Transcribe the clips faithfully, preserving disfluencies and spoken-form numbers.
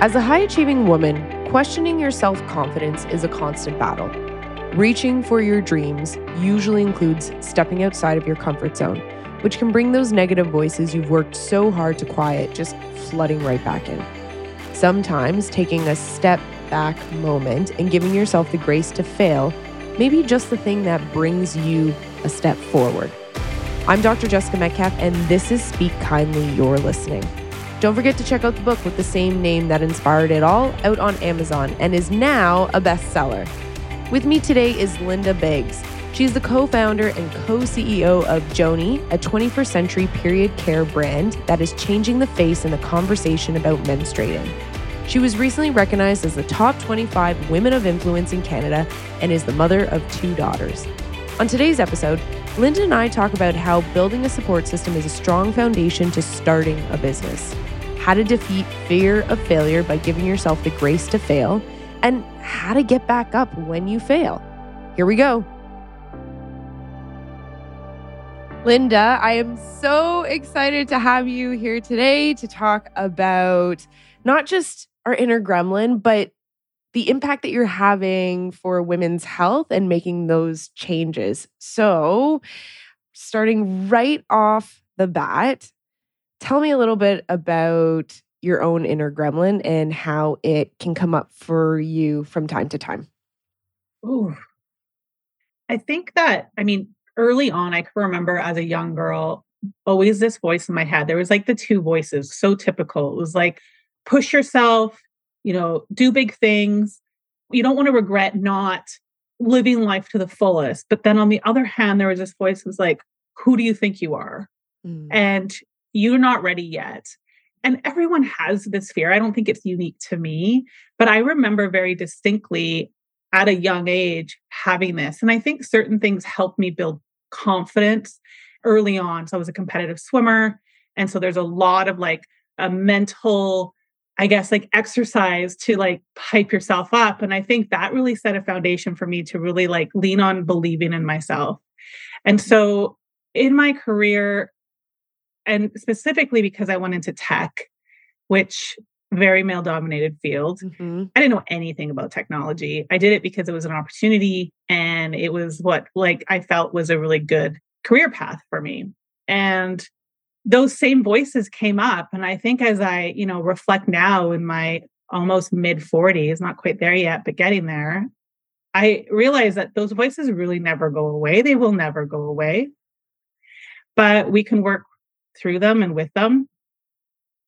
As a high-achieving woman, questioning your self-confidence is a constant battle. Reaching for your dreams usually includes stepping outside of your comfort zone, which can bring those negative voices you've worked so hard to quiet just flooding right back in. Sometimes taking a step back moment and giving yourself the grace to fail may be just the thing that brings you a step forward. I'm Doctor Jessica Metcalfe, and this is Speak Kindly, You're Listening. Don't forget to check out the book with the same name that inspired it all, out on Amazon, and is now a bestseller. With me today is Linda Biggs. She's the co-founder and co-C E O of Joni, a twenty-first century period care brand that is changing the face in the conversation about menstruating. She was recently recognized as the top twenty-five women of influence in Canada and is the mother of two daughters. On today's episode, Linda and I talk about how building a support system is a strong foundation to starting a business, how to defeat fear of failure by giving yourself the grace to fail, and how to get back up when you fail. Here we go. Linda, I am so excited to have you here today to talk about not just our inner gremlin, but the impact that you're having for women's health and making those changes. So, starting right off the bat, tell me a little bit about your own inner gremlin and how it can come up for you from time to time. Ooh. I think that, I mean, early on, I can remember as a young girl, always this voice in my head. There was like the two voices, so typical. It was like, push yourself, you know, do big things. You don't want to regret not living life to the fullest. But then on the other hand, there was this voice that was like, who do you think you are? Mm. And you're not ready yet. And everyone has this fear. I don't think it's unique to me, but I remember very distinctly at a young age having this. And I think certain things helped me build confidence early on. So I was a competitive swimmer. And so there's a lot of like a mental, I guess, like exercise to like hype yourself up. And I think that really set a foundation for me to really like lean on believing in myself. And so in my career, and specifically because I went into tech, which very male dominated field. Mm-hmm. I didn't know anything about technology. I did it because it was an opportunity and it was what like I felt was a really good career path for me. And those same voices came up. And I think as I, you know, reflect now in my almost mid forties, not quite there yet, but getting there, I realized that those voices really never go away. They will never go away, but we can work through them and with them.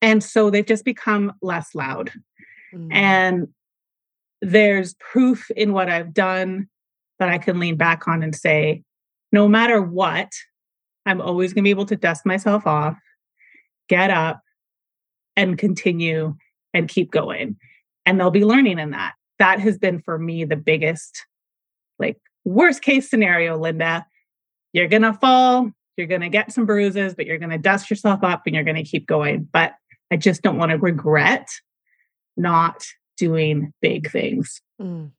And so they've just become less loud. Mm. And there's proof in what I've done that I can lean back on and say, no matter what, I'm always going to be able to dust myself off, get up and continue and keep going. And they'll be learning in that. That has been for me the biggest, like worst case scenario, Linda. You're going to fall. You're going to get some bruises, but you're going to dust yourself up and you're going to keep going. But I just don't want to regret not doing big things. Mm.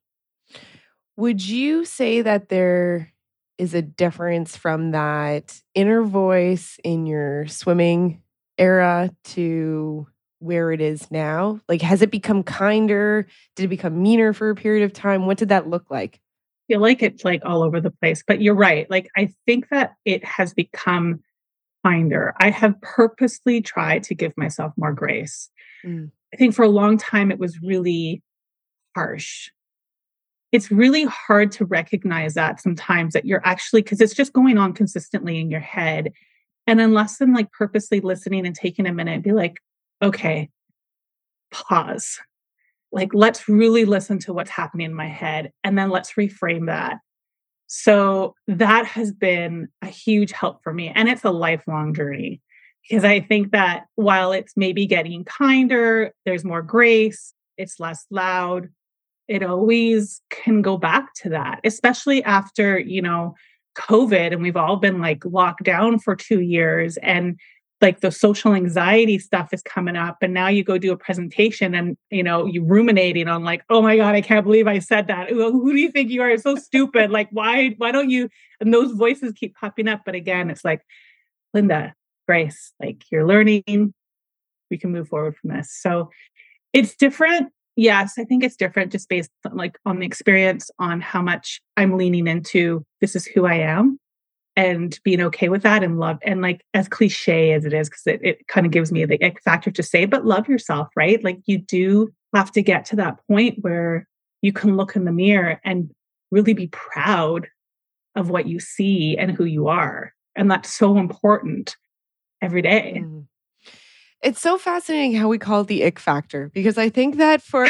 Would you say that there is a difference from that inner voice in your swimming era to where it is now? Like, has it become kinder? Did it become meaner for a period of time? What did that look like? I feel like it's like all over the place, but you're right. Like, I think that it has become kinder. I have purposely tried to give myself more grace. Mm. I think for a long time, it was really harsh. It's really hard to recognize that sometimes that you're actually, because it's just going on consistently in your head. And unless I'm like purposely listening and taking a minute and be like, okay, pause. Like, let's really listen to what's happening in my head and then let's reframe that. So that has been a huge help for me. And it's a lifelong journey because I think that while it's maybe getting kinder, there's more grace, it's less loud. It always can go back to that, especially after, you know, COVID and we've all been like locked down for two years and like the social anxiety stuff is coming up. And now you go do a presentation and, you know, you're ruminating on like, oh my God, I can't believe I said that. Who, who do you think you are? It's so stupid. Like, why, why don't you? And those voices keep popping up. But again, it's like, Linda, grace, like you're learning, we can move forward from this. So it's different. Yes, I think it's different just based on, like, on the experience, on how much I'm leaning into this is who I am and being okay with that and love. And like, as cliche as it is, because it, it kind of gives me the ick factor to say, but love yourself, right? Like, you do have to get to that point where you can look in the mirror and really be proud of what you see and who you are. And that's so important every day. Mm. It's so fascinating how we call it the ick factor, because I think that for,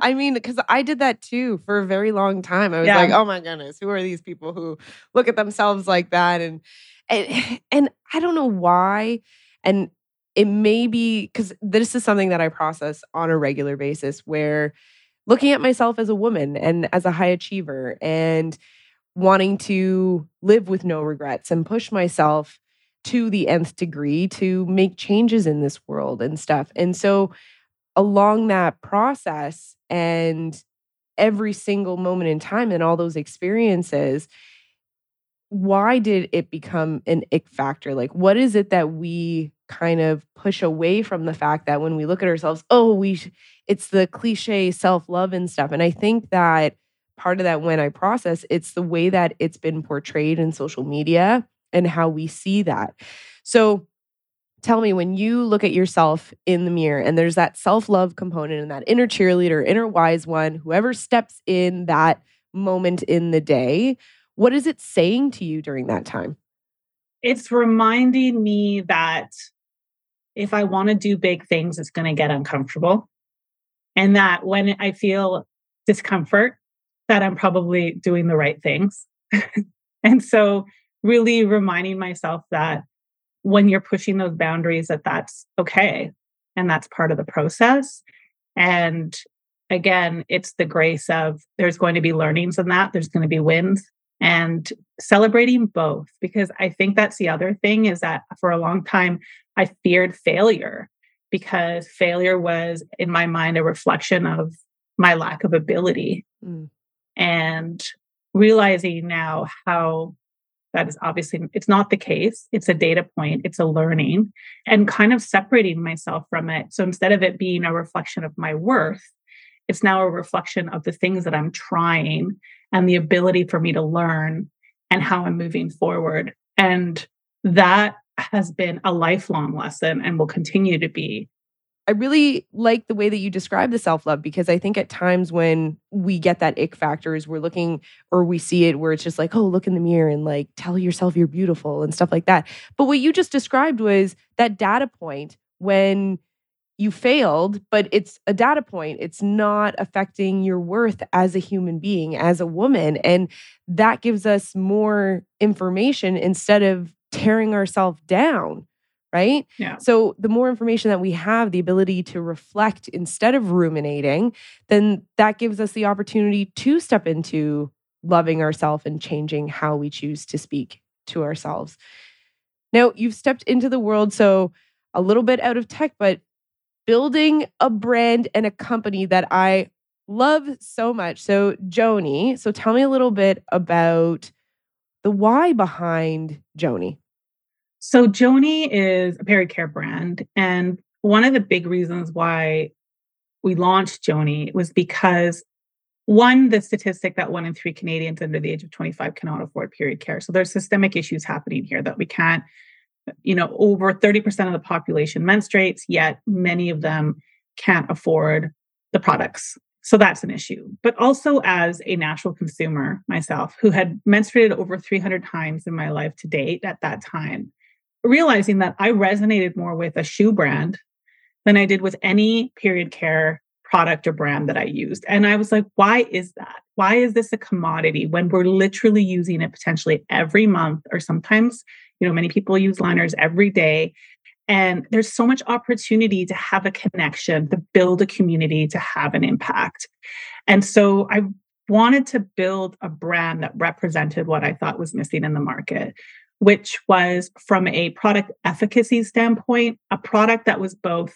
I mean, because I did that too for a very long time. I was yeah. like, oh my goodness, who are these people who look at themselves like that? And, and, and I don't know why. And it may be because this is something that I process on a regular basis, where looking at myself as a woman and as a high achiever and wanting to live with no regrets and push myself to the nth degree to make changes in this world and stuff. And so along that process and every single moment in time and all those experiences, why did it become an ick factor? Like, what is it that we kind of push away from the fact that when we look at ourselves, oh, we, sh- it's the cliche self-love and stuff. And I think that part of that, when I process, it's the way that it's been portrayed in social media and how we see that. So tell me, when you look at yourself in the mirror and there's that self-love component and that inner cheerleader, inner wise one, whoever steps in that moment in the day, what is it saying to you during that time? It's reminding me that if I want to do big things, it's going to get uncomfortable. And that when I feel discomfort, that I'm probably doing the right things. And so really reminding myself that when you're pushing those boundaries, that that's okay. And that's part of the process. And again, it's the grace of there's going to be learnings in that. There's going to be wins and celebrating both. Because I think that's the other thing, is that for a long time, I feared failure, because failure was in my mind a reflection of my lack of ability. Mm. And realizing now how that is obviously, it's not the case. It's a data point. It's a learning, and kind of separating myself from it. So instead of it being a reflection of my worth, it's now a reflection of the things that I'm trying and the ability for me to learn and how I'm moving forward. And that has been a lifelong lesson and will continue to be. I really like the way that you describe the self-love, because I think at times when we get that ick factor is we're looking, or we see it where it's just like, oh, look in the mirror and like tell yourself you're beautiful and stuff like that. But what you just described was that data point when you failed, but it's a data point. It's not affecting your worth as a human being, as a woman. And that gives us more information instead of tearing ourselves down. Right? Yeah. So the more information that we have, the ability to reflect instead of ruminating, then that gives us the opportunity to step into loving ourselves and changing how we choose to speak to ourselves. Now, you've stepped into the world, so a little bit out of tech, but building a brand and a company that I love so much. So Joni, so tell me a little bit about the why behind Joni. So Joni is a pericare brand. And one of the big reasons why we launched Joni was because, one, the statistic that one in three Canadians under the age of twenty-five cannot afford pericare. So there's systemic issues happening here that we can't, you know, over thirty percent of the population menstruates, yet many of them can't afford the products. So that's an issue. But also, as a natural consumer myself, who had menstruated over three hundred times in my life to date at that time, realizing that I resonated more with a shoe brand than I did with any period care product or brand that I used. And I was like, why is that? Why is this a commodity when we're literally using it potentially every month, or sometimes, you know, many people use liners every day. And there's so much opportunity to have a connection, to build a community, to have an impact. And so I wanted to build a brand that represented what I thought was missing in the market, which was, from a product efficacy standpoint, a product that was both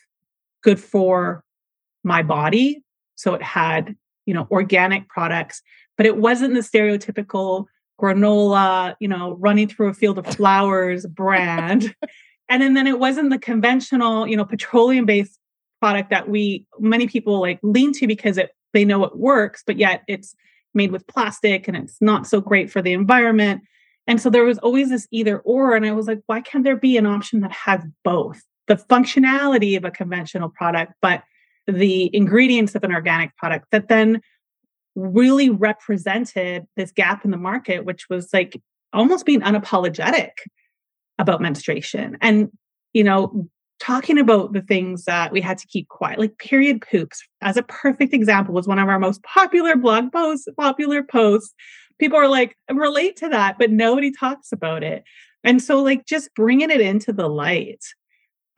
good for my body. So it had, you know, organic products, but it wasn't the stereotypical granola, you know, running through a field of flowers brand. And then, then it wasn't the conventional, you know, petroleum-based product that we, many people like lean to because it, they know it works, but yet it's made with plastic and it's not so great for the environment. And so there was always this either or, and I was like, why can't there be an option that has both the functionality of a conventional product, but the ingredients of an organic product that then really represented this gap in the market, which was like almost being unapologetic about menstruation and, you know, talking about the things that we had to keep quiet, like period poops, as a perfect example, was one of our most popular blog posts, popular posts. People are like, relate to that, but nobody talks about it. And so like just bringing it into the light.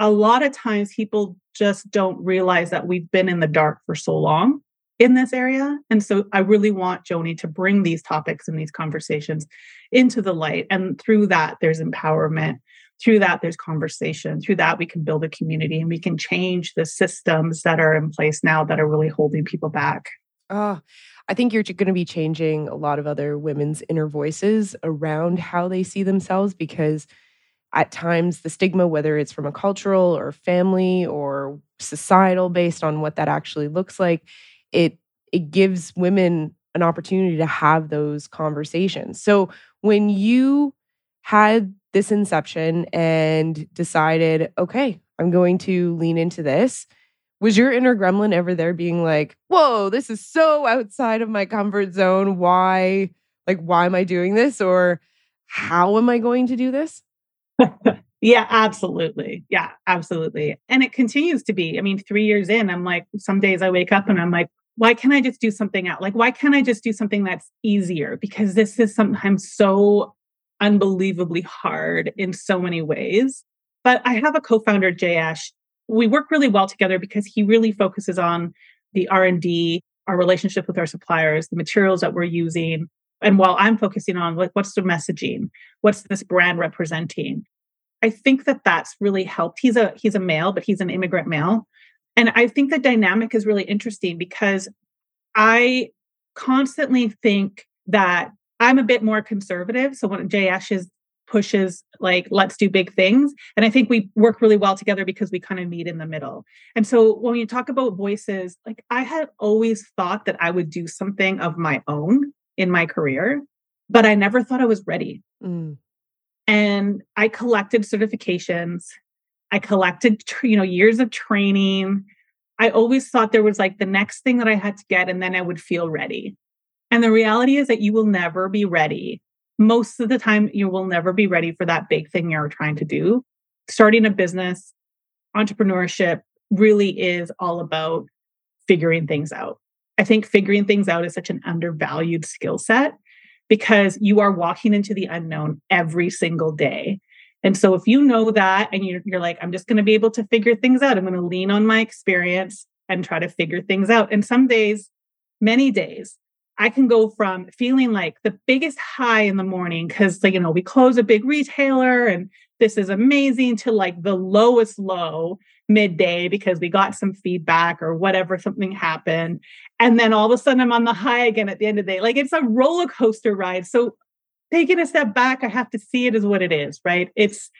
A lot of times people just don't realize that we've been in the dark for so long in this area. And so I really want Joni to bring these topics and these conversations into the light. And through that, there's empowerment. Through that, there's conversation. Through that, we can build a community and we can change the systems that are in place now that are really holding people back. Oh, I think you're going to be changing a lot of other women's inner voices around how they see themselves, because at times the stigma, whether it's from a cultural or family or societal based on what that actually looks like, it it gives women an opportunity to have those conversations. So when you had this inception and decided, okay, I'm going to lean into this, was your inner gremlin ever there being like, whoa, this is so outside of my comfort zone. Why, like, why am I doing this? Or how am I going to do this? Yeah, absolutely. Yeah, absolutely. And it continues to be. I mean, three years in, I'm like, some days I wake up and I'm like, why can't I just do something out? Like, why can't I just do something that's easier? Because this is sometimes so unbelievably hard in so many ways. But I have a co-founder, Jay Ash. We work really well together because he really focuses on the R and D, our relationship with our suppliers, the materials that we're using. And while I'm focusing on like, what's the messaging? What's this brand representing? I think that that's really helped. He's a, he's a male, but he's an immigrant male. And I think the dynamic is really interesting because I constantly think that I'm a bit more conservative. So when Jay Ash is pushes like, let's do big things. And I think we work really well together because we kind of meet in the middle. And so when you talk about voices, like I had always thought that I would do something of my own in my career, but I never thought I was ready. Mm. And I collected certifications. I collected, you know, years of training. I always thought there was like the next thing that I had to get, and then I would feel ready. And the reality is that you will never be ready. Most of the time, you will never be ready for that big thing you're trying to do. Starting a business, entrepreneurship really is all about figuring things out. I think figuring things out is such an undervalued skill set because you are walking into the unknown every single day. And so if you know that and you're, you're like, I'm just going to be able to figure things out. I'm going to lean on my experience and try to figure things out. And some days, many days, I can go from feeling like the biggest high in the morning because, like, you know, we close a big retailer and this is amazing, to like the lowest low midday because we got some feedback or whatever, something happened. And then all of a sudden I'm on the high again at the end of the day. Like it's a roller coaster ride. So taking a step back, I have to see it as what it is, right? It's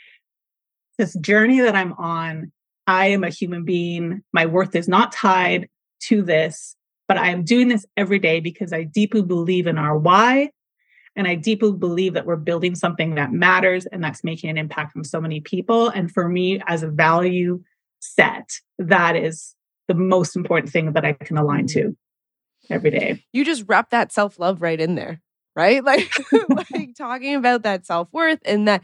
this journey that I'm on. I am a human being. My worth is not tied to this. But I am doing this every day because I deeply believe in our why. And I deeply believe that we're building something that matters and that's making an impact on so many people. And for me, as a value set, that is the most important thing that I can align to every day. You just wrap that self-love right in there, right? Like, like talking about that self-worth and that,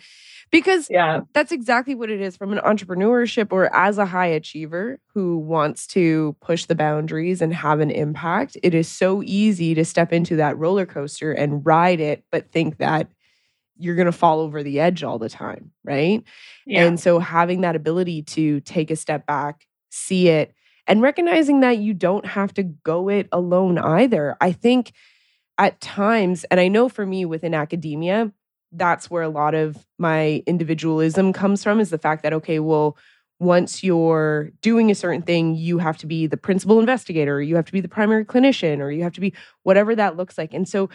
because yeah. That's exactly what it is from an entrepreneurship or as a high achiever who wants to push the boundaries and have an impact. It is so easy to step into that roller coaster and ride it, but think that you're going to fall over the edge all the time, right? Yeah. And so having that ability to take a step back, see it, and recognizing that you don't have to go it alone either. I think at times, and I know for me within academia, that's where a lot of my individualism comes from, is the fact that, okay, well, once you're doing a certain thing, you have to be the principal investigator, or you have to be the primary clinician, or you have to be whatever that looks like. And so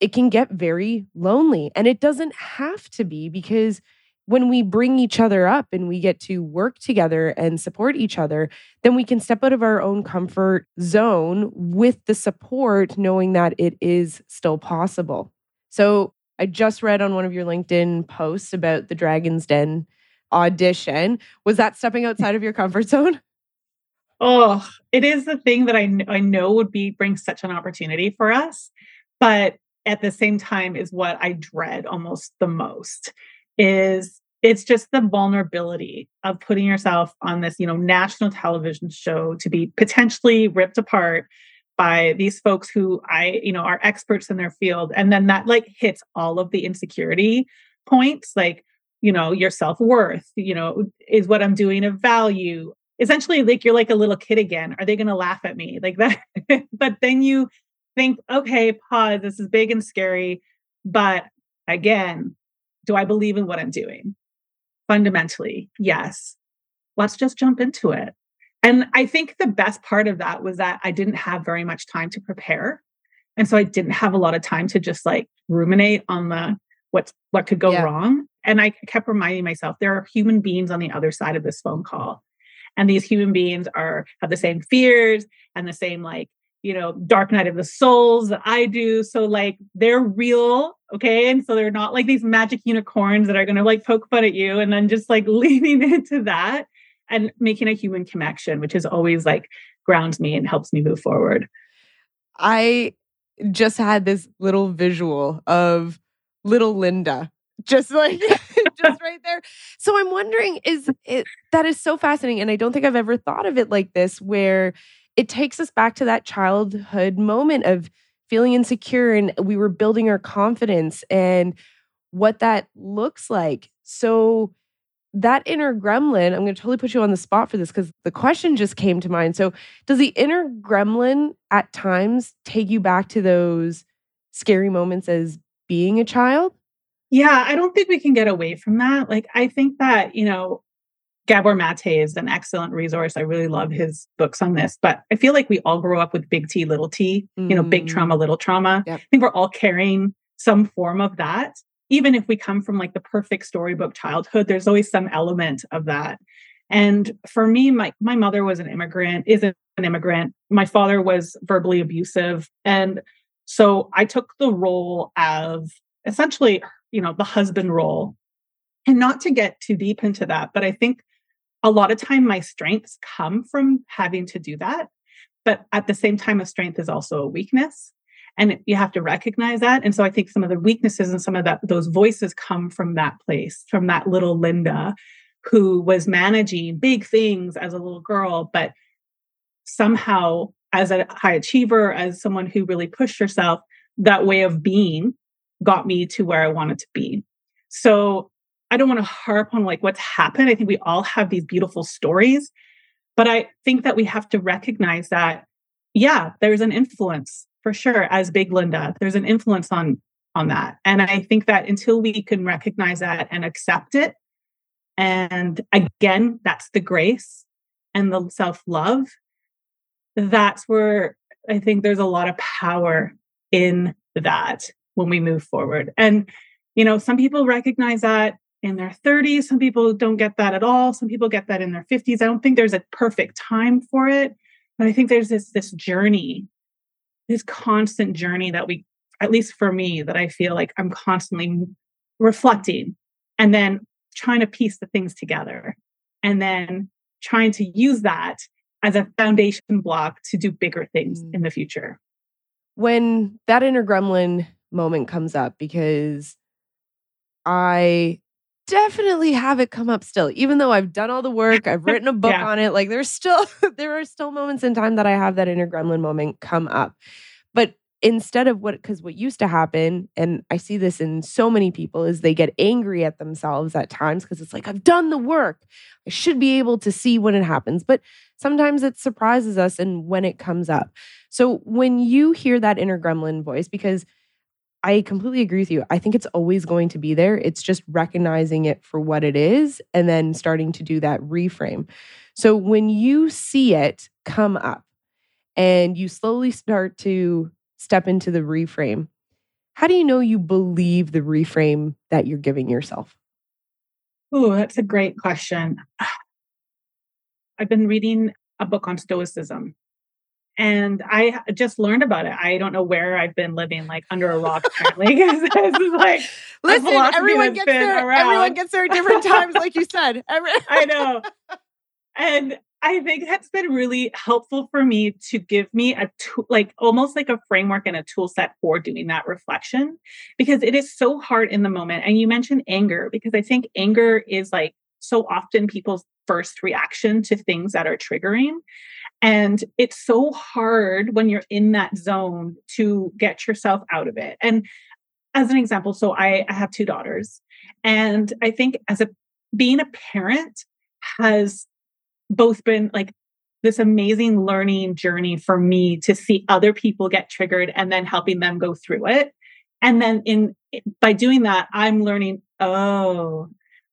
it can get very lonely. And it doesn't have to be, because when we bring each other up and we get to work together and support each other, then we can step out of our own comfort zone with the support, knowing that it is still possible. So I just read on one of your LinkedIn posts about the Dragon's Den audition. Was that stepping outside of your comfort zone? Oh, it is the thing that I, kn- I know would be bring such an opportunity for us, but at the same time is what I dread almost the most. Is it's just the vulnerability of putting yourself on this, you know, national television show to be potentially ripped apart by these folks who I, you know, are experts in their field. And then that like hits all of the insecurity points, like, you know, your self-worth, you know, is what I'm doing of value. Essentially, like you're like a little kid again. Are they going to laugh at me like that? But then you think, okay, pause, this is big and scary. But again, do I believe in what I'm doing? Fundamentally, yes. Let's just jump into it. And I think the best part of that was that I didn't have very much time to prepare. And so I didn't have a lot of time to just like ruminate on the what's, what could go yeah. wrong. And I kept reminding myself, there are human beings on the other side of this phone call. And these human beings are have the same fears and the same like, you know, dark night of the souls that I do. So like they're real. Okay. And so they're not like these magic unicorns that are going to like poke fun at you. And then just like leaning into that and making a human connection, which is always like grounds me and helps me move forward. I just had this little visual of little Linda, just like, just right there. So I'm wondering, is it, that is so fascinating. And I don't think I've ever thought of it like this, where it takes us back to that childhood moment of feeling insecure and we were building our confidence and what that looks like. So that inner gremlin, I'm going to totally put you on the spot for this because the question just came to mind. So does the inner gremlin at times take you back to those scary moments as being a child? Yeah, I don't think we can get away from that. Like, I think that, you know, Gabor Maté is an excellent resource. I really love his books on this, but I feel like we all grow up with big T, little T, mm. you know, big trauma, little trauma. Yep. I think we're all carrying some form of that. Even if we come from like the perfect storybook childhood, there's always some element of that. And for me, my, my mother was an immigrant, is an immigrant. My father was verbally abusive. And so I took the role of essentially, you know, the husband role. And not to get too deep into that, but I think a lot of time my strengths come from having to do that. But at the same time, a strength is also a weakness. And you have to recognize that. And so I think some of the weaknesses and some of that, those voices come from that place, from that little Linda who was managing big things as a little girl, but somehow as a high achiever, as someone who really pushed herself, that way of being got me to where I wanted to be. So I don't want to harp on like what's happened. I think we all have these beautiful stories, but I think that we have to recognize that, yeah, there's an influence for sure. As big Linda, there's an influence on, on that. And I think that until we can recognize that and accept it, and again, that's the grace and the self-love, that's where I think there's a lot of power in that when we move forward. And, you know, some people recognize that in their thirties. Some people don't get that at all. Some people get that in their fifties. I don't think there's a perfect time for it, but I think there's this, this journey, this constant journey that we, at least for me, that I feel like I'm constantly reflecting and then trying to piece the things together and then trying to use that as a foundation block to do bigger things in the future. When that inner gremlin moment comes up, because I definitely have it come up still, even though I've done all the work, I've written a book yeah. on it. Like there's still, there are still moments in time that I have that inner gremlin moment come up. But instead of what, because what used to happen, and I see this in so many people, is they get angry at themselves at times because it's like, I've done the work. I should be able to see when it happens. But sometimes it surprises us and when it comes up. So when you hear that inner gremlin voice, because I completely agree with you. I think it's always going to be there. It's just recognizing it for what it is and then starting to do that reframe. So when you see it come up and you slowly start to step into the reframe, how do you know you believe the reframe that you're giving yourself? Oh, that's a great question. I've been reading a book on Stoicism, and I just learned about it. I don't know where I've been living, like under a rock, apparently. This is like, listen, everyone gets there. Around. Everyone gets there at different times, like you said. Every- I know, and I think that's been really helpful for me to give me a tool, like almost like a framework and a tool set for doing that reflection, because it is so hard in the moment. And you mentioned anger, because I think anger is like so often people's first reaction to things that are triggering. And it's so hard when you're in that zone to get yourself out of it. And as an example, so I, I have two daughters, and I think as a being a parent has both been like this amazing learning journey for me to see other people get triggered and then helping them go through it. And then in by doing that, I'm learning, oh,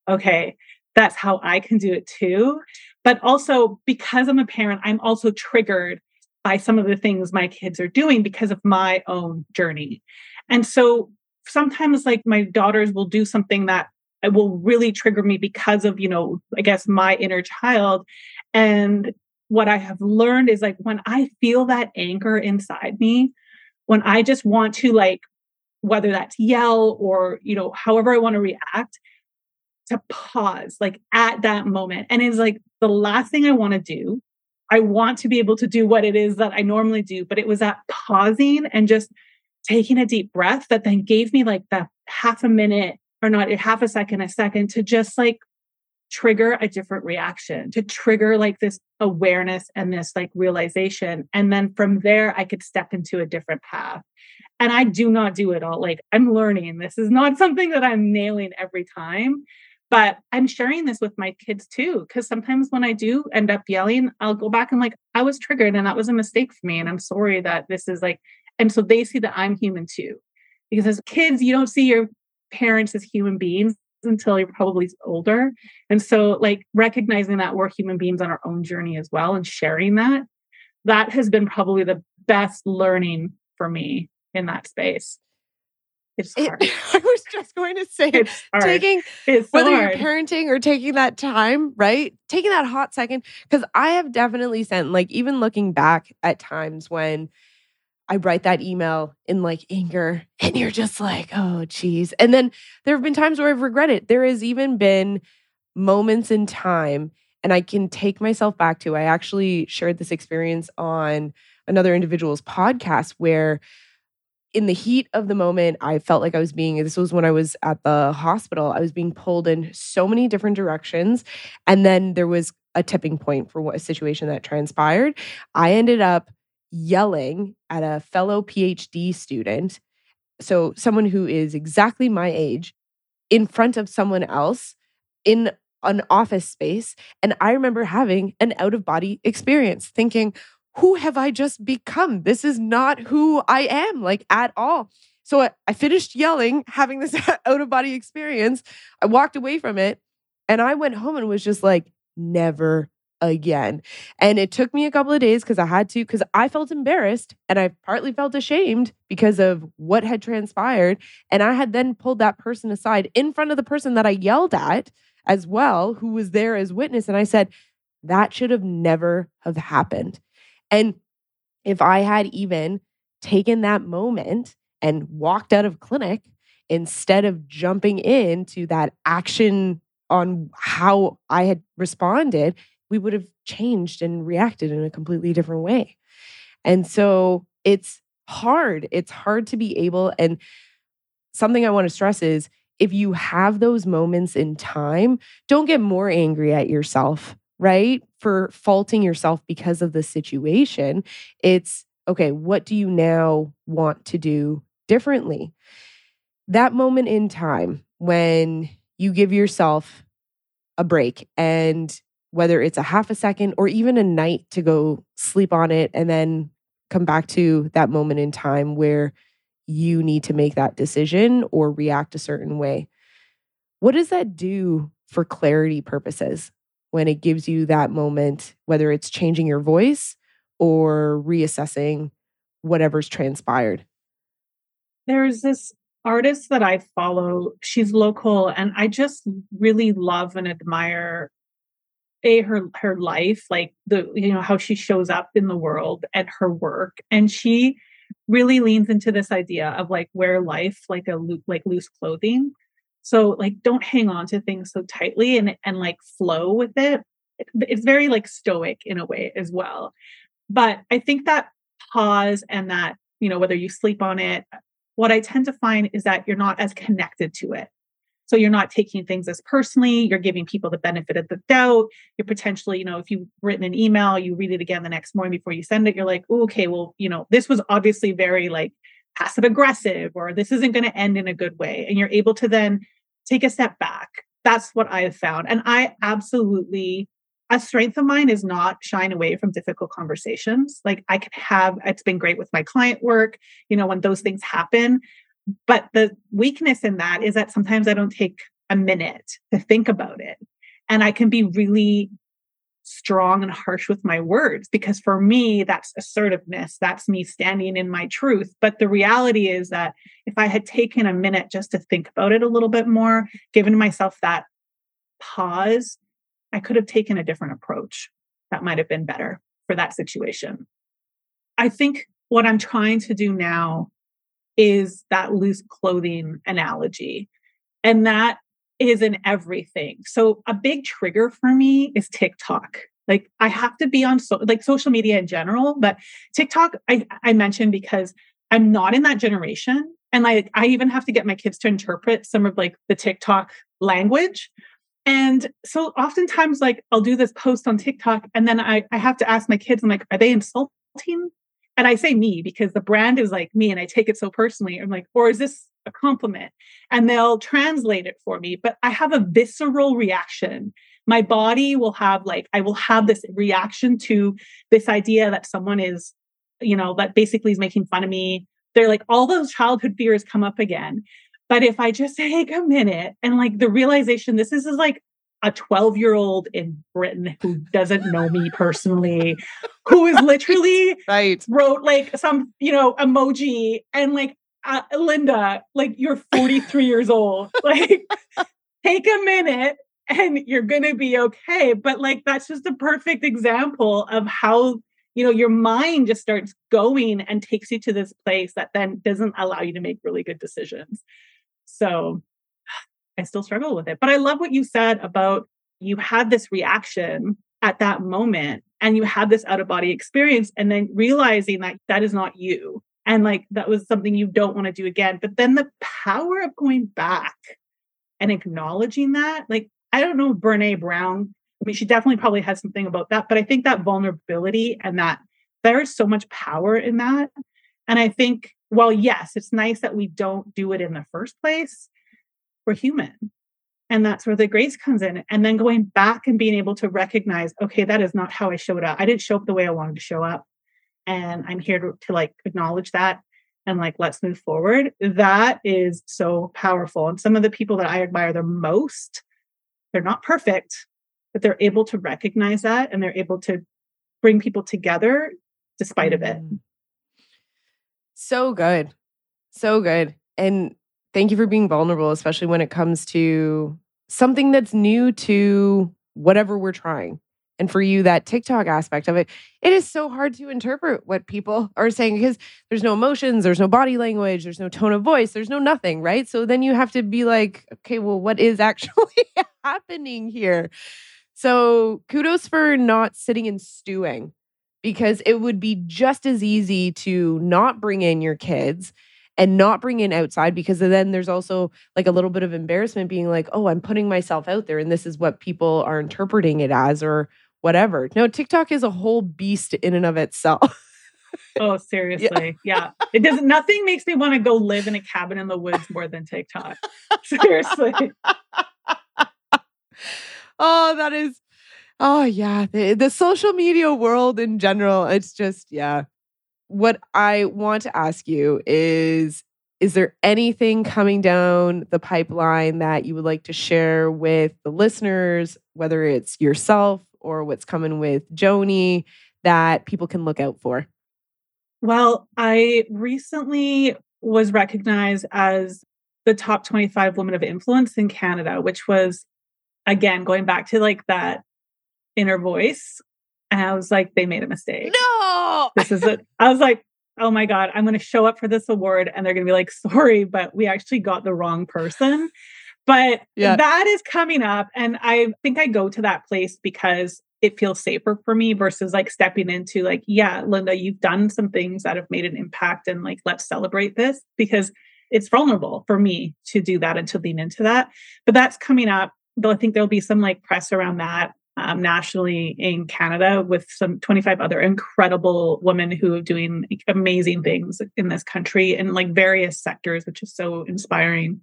okay, that's how I can do it too. But also because I'm a parent, I'm also triggered by some of the things my kids are doing because of my own journey. And so sometimes like my daughters will do something that it will really trigger me because of, you know, I guess my inner child. And what I have learned is like, when I feel that anger inside me, when I just want to like, whether that's yell or, you know, however I want to react, to pause like at that moment. And it's like the last thing I want to do. I want to be able to do what it is that I normally do, but it was that pausing and just taking a deep breath that then gave me like that half a minute or not a half a second, a second to just like trigger a different reaction, to trigger like this awareness and this like realization. And then from there, I could step into a different path. And I do not do it all. Like I'm learning. This is not something that I'm nailing every time, but I'm sharing this with my kids too. Cause sometimes when I do end up yelling, I'll go back and like, I was triggered and that was a mistake for me. And I'm sorry that this is like, and so they see that I'm human too, because as kids, you don't see your parents as human beings until you're probably older. And so like recognizing that we're human beings on our own journey as well and sharing that, that has been probably the best learning for me in that space. It's hard. It, I was just going to say, it's taking, it's whether hard. You're parenting or taking that time, right? Taking that hot second, because I have definitely sent, like even looking back at times when I write that email in like anger and you're just like, oh, geez. And then there have been times where I've regretted it. There has even been moments in time, and I can take myself back to, I actually shared this experience on another individual's podcast where in the heat of the moment, I felt like I was being, this was when I was at the hospital, I was being pulled in so many different directions. And then there was a tipping point for what a situation that transpired. I ended up yelling at a fellow PhD student, so someone who is exactly my age, in front of someone else in an office space. And I remember having an out-of-body experience thinking, who have I just become? This is not who I am, like at all. So I, I finished yelling, having this out-of-body experience. I walked away from it and I went home and was just like, never again. And it took me a couple of days because I had to, because I felt embarrassed and I partly felt ashamed because of what had transpired. And I had then pulled that person aside in front of the person that I yelled at as well, who was there as witness. And I said, that should have never have happened. And if I had even taken that moment and walked out of clinic instead of jumping into that action on how I had responded, we would have changed and reacted in a completely different way. And so it's hard. It's hard to be able, and something I want to stress is if you have those moments in time, don't get more angry at yourself, right? For faulting yourself because of the situation. It's, okay, what do you now want to do differently? That moment in time when you give yourself a break, and whether it's a half a second or even a night to go sleep on it and then come back to that moment in time where you need to make that decision or react a certain way. What does that do for clarity purposes when it gives you that moment, whether it's changing your voice or reassessing whatever's transpired? There's this artist that I follow, she's local, and I just really love and admire A, her, her life, like the, you know, how she shows up in the world and her work. And she really leans into this idea of like wear life like a lo- like loose clothing. So like, don't hang on to things so tightly and, and like flow with it. It's very like stoic in a way as well. But I think that pause and that, you know, whether you sleep on it, what I tend to find is that you're not as connected to it. So you're not taking things as personally, you're giving people the benefit of the doubt. You're potentially, you know, if you've written an email, you read it again the next morning before you send it, you're like, oh, okay, well, you know, this was obviously very like passive aggressive, or this isn't going to end in a good way. And you're able to then take a step back. That's what I have found. And I absolutely, a strength of mine is not shying away from difficult conversations. Like I could have, it's been great with my client work, you know, when those things happen. But the weakness in that is that sometimes I don't take a minute to think about it. And I can be really strong and harsh with my words, because for me, that's assertiveness. That's me standing in my truth. But the reality is that if I had taken a minute just to think about it a little bit more, given myself that pause, I could have taken a different approach that might have been better for that situation. I think what I'm trying to do now is that loose clothing analogy. And that is in everything. So a big trigger for me is TikTok. Like I have to be on so, like social media in general, but TikTok I, I mentioned because I'm not in that generation. And like I even have to get my kids to interpret some of like the TikTok language. And so oftentimes like I'll do this post on TikTok and then I, I have to ask my kids, I'm like, are they insulting? And I say me because the brand is like me and I take it so personally. I'm like, or is this a compliment? And they'll translate it for me, but I have a visceral reaction. My body will have like, I will have this reaction to this idea that someone is, you know, that basically is making fun of me. They're like, all those childhood fears come up again. But if I just take a minute and like the realization, this is, is like a twelve-year-old in Britain who doesn't know me personally, who is literally right. wrote like some, you know, emoji and like, uh, Linda, like you're forty-three years old, like take a minute and you're going to be okay. But like, that's just a perfect example of how, you know, your mind just starts going and takes you to this place that then doesn't allow you to make really good decisions. So I still struggle with it. But I love what you said about you had this reaction at that moment and you had this out of body experience and then realizing that that is not you. And like, that was something you don't want to do again. But then the power of going back and acknowledging that, like, I don't know, Brené Brown, I mean, she definitely probably has something about that, but I think that vulnerability and that there is so much power in that. And I think, well, yes, it's nice that we don't do it in the first place. We're human. And that's where the grace comes in. And then going back and being able to recognize, okay, that is not how I showed up. I didn't show up the way I wanted to show up. And I'm here to, to like acknowledge that and like, let's move forward. That is so powerful. And some of the people that I admire the most, they're not perfect, but they're able to recognize that. And they're able to bring people together despite of it. So good. So good. And thank you for being vulnerable, especially when it comes to something that's new to whatever we're trying. And for you, that TikTok aspect of it, it is so hard to interpret what people are saying because there's no emotions, there's no body language, there's no tone of voice, there's no nothing, right? So then you have to be like, okay, well, what is actually happening here? So kudos for not sitting and stewing, because it would be just as easy to not bring in your kids and not bring in outside, because then there's also like a little bit of embarrassment being like, oh, I'm putting myself out there and this is what people are interpreting it as or whatever. No, TikTok is a whole beast in and of itself. Oh, seriously. Yeah. yeah. It doesn't, nothing makes me want to go live in a cabin in the woods more than TikTok. Seriously. Oh, that is, oh yeah. The, the social media world in general, it's just, yeah. What I want to ask you is, is there anything coming down the pipeline that you would like to share with the listeners, whether it's yourself or what's coming with Joni, that people can look out for? Well, I recently was recognized as the top twenty-five women of influence in Canada, which was, again, going back to like that inner voice. And I was like, they made a mistake. No, this is it. I was like, oh my God, I'm going to show up for this award. And they're going to be like, sorry, but we actually got the wrong person. But yeah. that is coming up. And I think I go to that place because it feels safer for me versus like stepping into like, yeah, Linda, you've done some things that have made an impact and like, let's celebrate this, because it's vulnerable for me to do that and to lean into that. But that's coming up. Though I think there'll be some like press around that um, nationally in Canada with some twenty-five other incredible women who are doing amazing things in this country in like various sectors, which is so inspiring.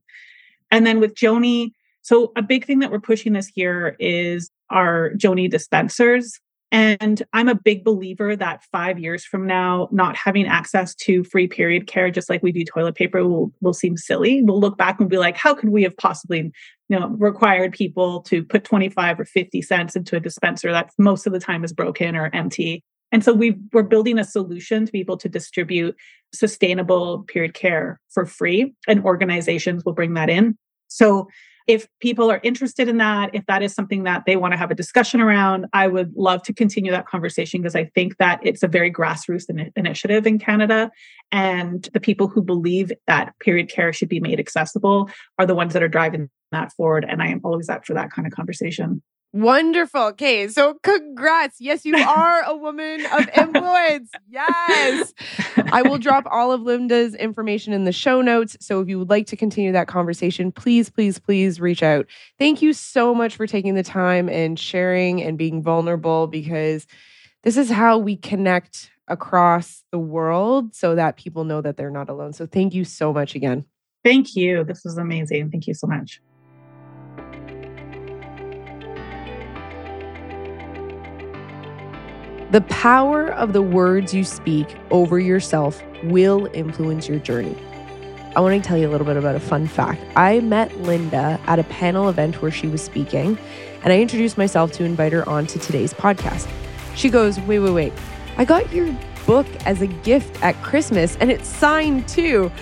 And then with Joni, so a big thing that we're pushing this year is our Joni dispensers. And I'm a big believer that five years from now, not having access to free period care, just like we do toilet paper, will, will seem silly. We'll look back and be like, how could we have possibly, you know, required people to put twenty-five or fifty cents into a dispenser that most of the time is broken or empty? And so we we're building a solution to be able to distribute sustainable period care for free, and organizations will bring that in. So if people are interested in that, if that is something that they want to have a discussion around, I would love to continue that conversation, because I think that it's a very grassroots in- initiative in Canada. And the people who believe that period care should be made accessible are the ones that are driving that forward. And I am always up for that kind of conversation. Wonderful. Okay. So congrats. Yes, you are a woman of influence. Yes. I will drop all of Linda's information in the show notes. So if you would like to continue that conversation, please, please, please reach out. Thank you so much for taking the time and sharing and being vulnerable, because this is how we connect across the world so that people know that they're not alone. So thank you so much again. Thank you. This was amazing. Thank you so much. The power of the words you speak over yourself will influence your journey. I want to tell you a little bit about a fun fact. I met Linda at a panel event where she was speaking, and I introduced myself to invite her onto today's podcast. She goes, wait, wait, wait. I got your book as a gift at Christmas, and it's signed too.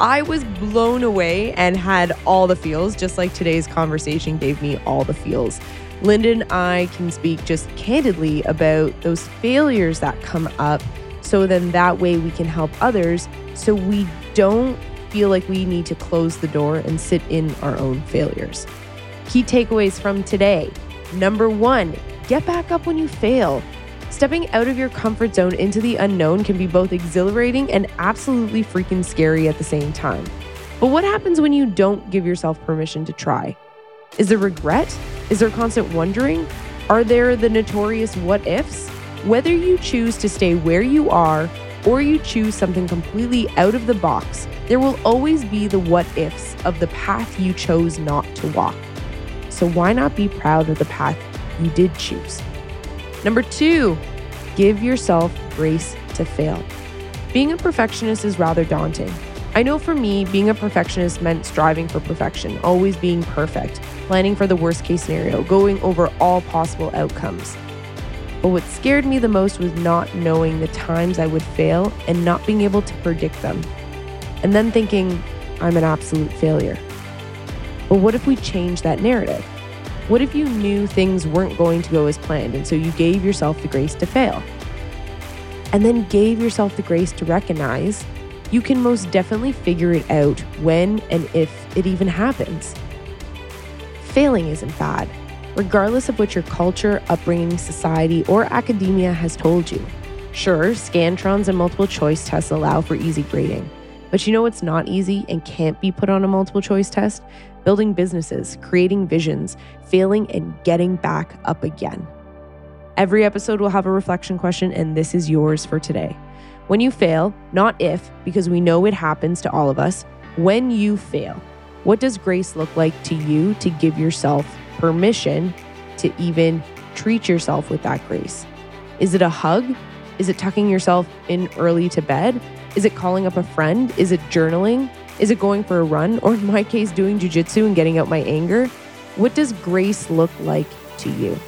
I was blown away and had all the feels, just like today's conversation gave me all the feels. Linda and I can speak just candidly about those failures that come up, so then that way we can help others, so we don't feel like we need to close the door and sit in our own failures. Key takeaways from today. Number one, get back up when you fail. Stepping out of your comfort zone into the unknown can be both exhilarating and absolutely freaking scary at the same time. But what happens when you don't give yourself permission to try? Is there regret? Is there constant wondering? Are there the notorious what ifs? Whether you choose to stay where you are or you choose something completely out of the box, there will always be the what ifs of the path you chose not to walk. So why not be proud of the path you did choose? Number two, give yourself grace to fail. Being a perfectionist is rather daunting. I know for me, being a perfectionist meant striving for perfection, always being perfect, planning for the worst case scenario, going over all possible outcomes. But what scared me the most was not knowing the times I would fail and not being able to predict them. And then thinking, I'm an absolute failure. But what if we change that narrative? What if you knew things weren't going to go as planned, and so you gave yourself the grace to fail? And then gave yourself the grace to recognize you can most definitely figure it out when and if it even happens. Failing isn't bad, regardless of what your culture, upbringing, society, or academia has told you. Sure, Scantrons and multiple choice tests allow for easy grading, but you know what's not easy and can't be put on a multiple choice test? Building businesses, creating visions, failing, and getting back up again. Every episode will have a reflection question, and this is yours for today. When you fail, not if, because we know it happens to all of us, when you fail, what does grace look like to you to give yourself permission to even treat yourself with that grace? Is it a hug? Is it tucking yourself in early to bed? Is it calling up a friend? Is it journaling? Is it going for a run? Or in my case, doing jujitsu and getting out my anger? What does grace look like to you?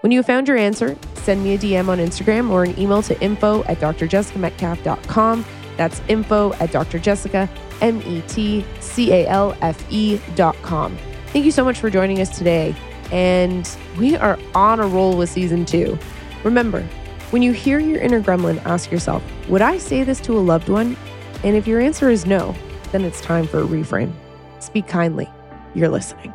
When you found your answer, send me a D M on Instagram or an email to info at d r jessica metcalfe dot com. That's info at drjessica, M E T C A L F E dot com. Thank you so much for joining us today. And we are on a roll with season two. Remember, when you hear your inner gremlin, ask yourself, would I say this to a loved one? And if your answer is no, then it's time for a reframe. Speak kindly. You're listening.